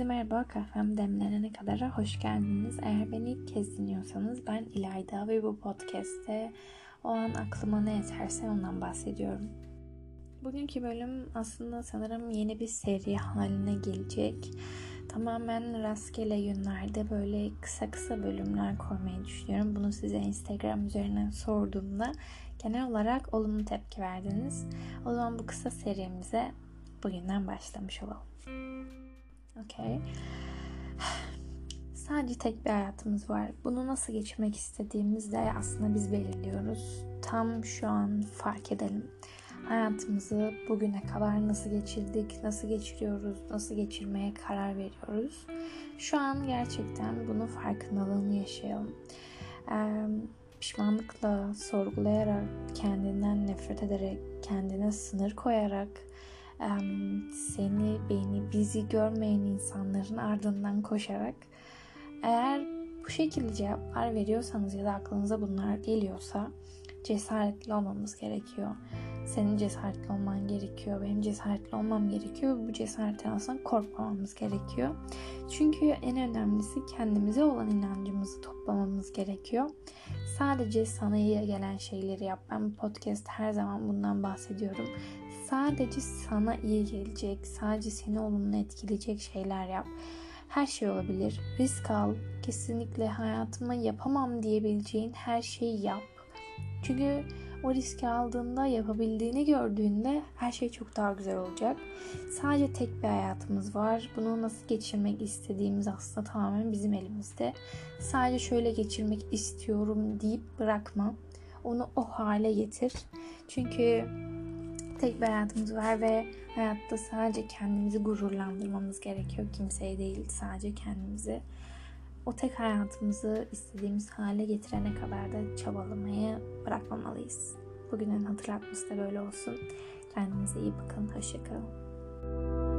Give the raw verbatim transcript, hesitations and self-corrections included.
Herkese merhaba, kahvem demlenene kadar hoş geldiniz. Eğer beni ilk kez dinliyorsanız ben İlayda ve bu podcast'te o an aklıma ne eserse ondan bahsediyorum. Bugünkü bölüm aslında sanırım yeni bir seri haline gelecek. Tamamen rastgele günlerde böyle kısa kısa bölümler koymayı düşünüyorum. Bunu size Instagram üzerinden sorduğumda genel olarak olumlu tepki verdiniz. O zaman bu kısa serimize bugünden başlamış olalım. Okay. Sadece tek bir hayatımız var. Bunu nasıl geçirmek istediğimizi de aslında biz belirliyoruz. Tam şu an fark edelim. Hayatımızı bugüne kadar nasıl geçirdik, nasıl geçiriyoruz, nasıl geçirmeye karar veriyoruz. Şu an gerçekten bunun farkındalığını yaşayalım. Ee, pişmanlıkla, sorgulayarak, kendinden nefret ederek, kendine sınır koyarak, seni, beni, bizi görmeyen insanların ardından koşarak, eğer bu şekilde cevaplar veriyorsanız ya da aklınıza bunlar geliyorsa cesaretli olmamız gerekiyor. Senin cesaretli olman gerekiyor, benim cesaretli olmam gerekiyor. Bu cesaretten aslında korkmamamız gerekiyor. Çünkü en önemlisi kendimize olan inancımızı toplamamız gerekiyor. Sadece sana iyi gelen şeyleri yap. Ben podcast her zaman bundan bahsediyorum. Sadece sana iyi gelecek, sadece seni olumlu etkileyecek şeyler yap. Her şey olabilir. Risk al. Kesinlikle hayatıma yapamam diyebileceğin her şeyi yap. Çünkü o riski aldığında, yapabildiğini gördüğünde her şey çok daha güzel olacak. Sadece tek bir hayatımız var. Bunu nasıl geçirmek istediğimiz aslında tamamen bizim elimizde. Sadece şöyle geçirmek istiyorum deyip bırakma. Onu o hale getir. Çünkü tek bir hayatımız var ve hayatta sadece kendimizi gururlandırmamız gerekiyor. Kimseye değil, sadece kendimizi. O tek hayatımızı istediğimiz hale getirene kadar da çabalamayı bırakmamalıyız. Bugünün hatırlatması da böyle olsun. Kendinize iyi bakın. Hoşça kalın.